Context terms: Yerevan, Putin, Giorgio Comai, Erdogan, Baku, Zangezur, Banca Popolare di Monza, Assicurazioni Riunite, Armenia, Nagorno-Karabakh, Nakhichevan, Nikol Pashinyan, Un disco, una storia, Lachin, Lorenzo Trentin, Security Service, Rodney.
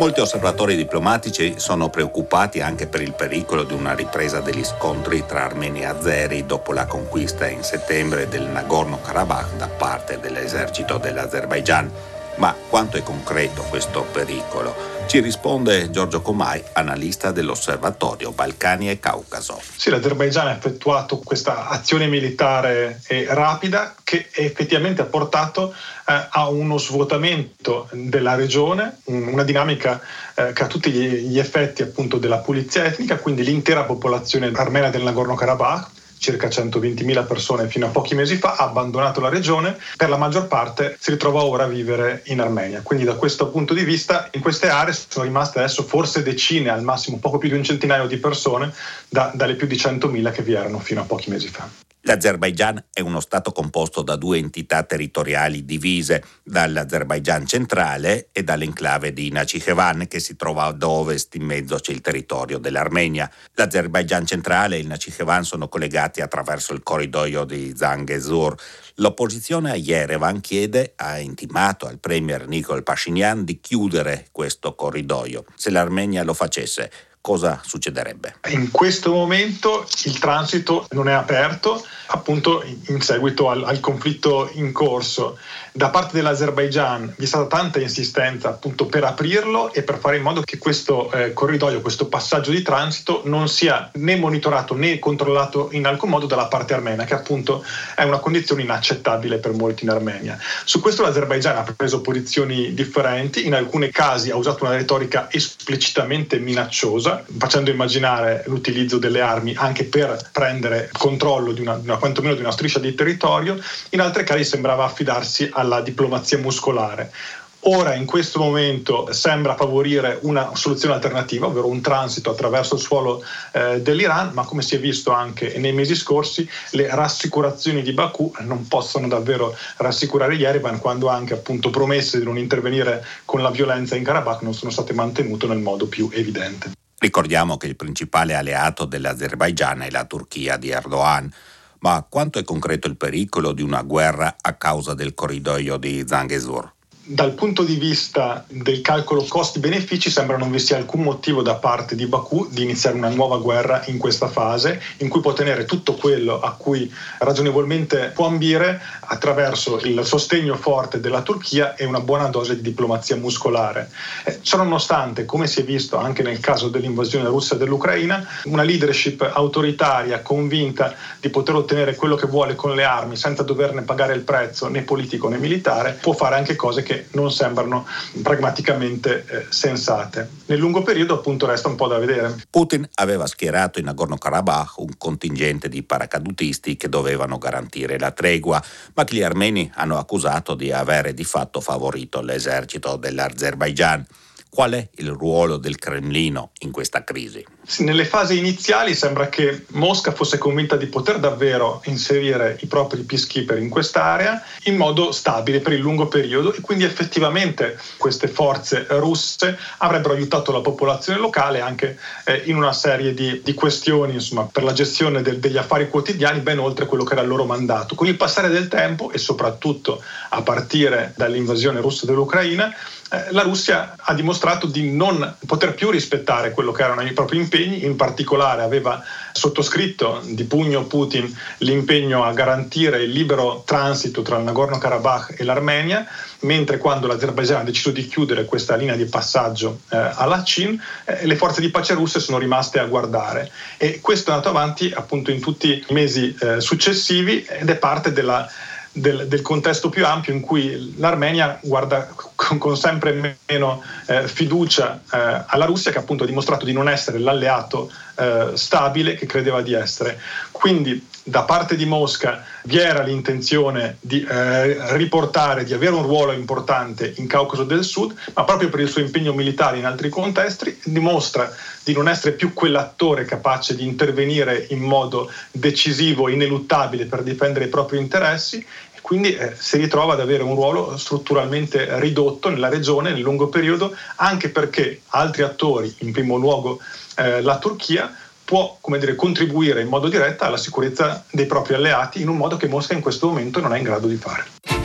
Molti osservatori diplomatici sono preoccupati anche per il pericolo di una ripresa degli scontri tra armeni e azeri dopo la conquista in settembre del Nagorno-Karabakh da parte dell'esercito dell'Azerbaigian. Ma quanto è concreto questo pericolo? Ci risponde Giorgio Comai, analista dell'Osservatorio Balcani e Caucaso. Sì, l'Azerbaigian ha effettuato questa azione militare rapida che effettivamente ha portato a uno svuotamento della regione, una dinamica che ha tutti gli effetti appunto della pulizia etnica, quindi l'intera popolazione armena del Nagorno-Karabakh, circa 120.000 persone fino a pochi mesi fa, ha abbandonato la regione, per la maggior parte si ritrova ora a vivere in Armenia. Quindi da questo punto di vista in queste aree sono rimaste adesso forse decine, al massimo poco più di un centinaio di persone, dalle più di 100.000 che vi erano fino a pochi mesi fa. L'Azerbaigian è uno stato composto da due entità territoriali divise, dall'Azerbaigian centrale e dall'enclave di Nakhichevan, che si trova ad ovest, in mezzo c'è il territorio dell'Armenia. L'Azerbaigian centrale e il Nakhichevan sono collegati attraverso il corridoio di Zangezur. L'opposizione a Yerevan ha intimato al premier Nikol Pashinyan di chiudere questo corridoio. Se l'Armenia lo facesse, cosa succederebbe? In questo momento il transito non è aperto, appunto in seguito al conflitto in corso. Da parte dell'Azerbaigian vi è stata tanta insistenza appunto per aprirlo e per fare in modo che questo corridoio, questo passaggio di transito non sia né monitorato né controllato in alcun modo dalla parte armena, che appunto è una condizione inaccettabile per molti in Armenia. Su questo l'Azerbaigian ha preso posizioni differenti, in alcuni casi ha usato una retorica esplicitamente minacciosa, facendo immaginare l'utilizzo delle armi anche per prendere controllo quantomeno di una striscia di territorio, in altri casi sembrava affidarsi alla diplomazia muscolare. Ora in questo momento sembra favorire una soluzione alternativa, ovvero un transito attraverso il suolo dell'Iran, ma come si è visto anche nei mesi scorsi, le rassicurazioni di Baku non possono davvero rassicurare Yerevan, quando anche appunto promesse di non intervenire con la violenza in Karabakh non sono state mantenute nel modo più evidente. Ricordiamo che il principale alleato dell'Azerbaigian è la Turchia di Erdogan. Ma quanto è concreto il pericolo di una guerra a causa del corridoio di Zangezur? Dal punto di vista del calcolo costi-benefici sembra non vi sia alcun motivo da parte di Baku di iniziare una nuova guerra in questa fase, in cui può tenere tutto quello a cui ragionevolmente può ambire attraverso il sostegno forte della Turchia e una buona dose di diplomazia muscolare. Ciononostante, come si è visto anche nel caso dell'invasione russa dell'Ucraina, una leadership autoritaria convinta di poter ottenere quello che vuole con le armi senza doverne pagare il prezzo né politico né militare può fare anche cose che non sembrano pragmaticamente sensate. Nel lungo periodo appunto resta un po' da vedere. Putin aveva schierato in Nagorno-Karabakh un contingente di paracadutisti che dovevano garantire la tregua, ma che gli armeni hanno accusato di avere di fatto favorito l'esercito dell'Azerbaigian. Qual è il ruolo del Cremlino in questa crisi? Nelle fasi iniziali sembra che Mosca fosse convinta di poter davvero inserire i propri peacekeeper in quest'area in modo stabile per il lungo periodo, e quindi effettivamente queste forze russe avrebbero aiutato la popolazione locale anche in una serie di questioni, insomma, per la gestione degli affari quotidiani, ben oltre quello che era il loro mandato. Con il passare del tempo e soprattutto a partire dall'invasione russa dell'Ucraina, la Russia ha dimostrato di non poter più rispettare quello che erano i propri impegni. In particolare aveva sottoscritto di pugno Putin l'impegno a garantire il libero transito tra il Nagorno-Karabakh e l'Armenia, mentre quando l'Azerbaigian ha deciso di chiudere questa linea di passaggio a Lachin, le forze di pace russe sono rimaste a guardare, e questo è andato avanti appunto in tutti i mesi successivi ed è parte del contesto più ampio in cui l'Armenia guarda con sempre meno fiducia alla Russia, che appunto ha dimostrato di non essere l'alleato stabile che credeva di essere. Quindi da parte di Mosca vi era l'intenzione di riportare, di avere un ruolo importante in Caucaso del Sud, ma proprio per il suo impegno militare in altri contesti dimostra di non essere più quell'attore capace di intervenire in modo decisivo e ineluttabile per difendere i propri interessi, e quindi si ritrova ad avere un ruolo strutturalmente ridotto nella regione nel lungo periodo, anche perché altri attori, in primo luogo la Turchia, può, come dire, contribuire in modo diretto alla sicurezza dei propri alleati in un modo che Mosca in questo momento non è in grado di fare.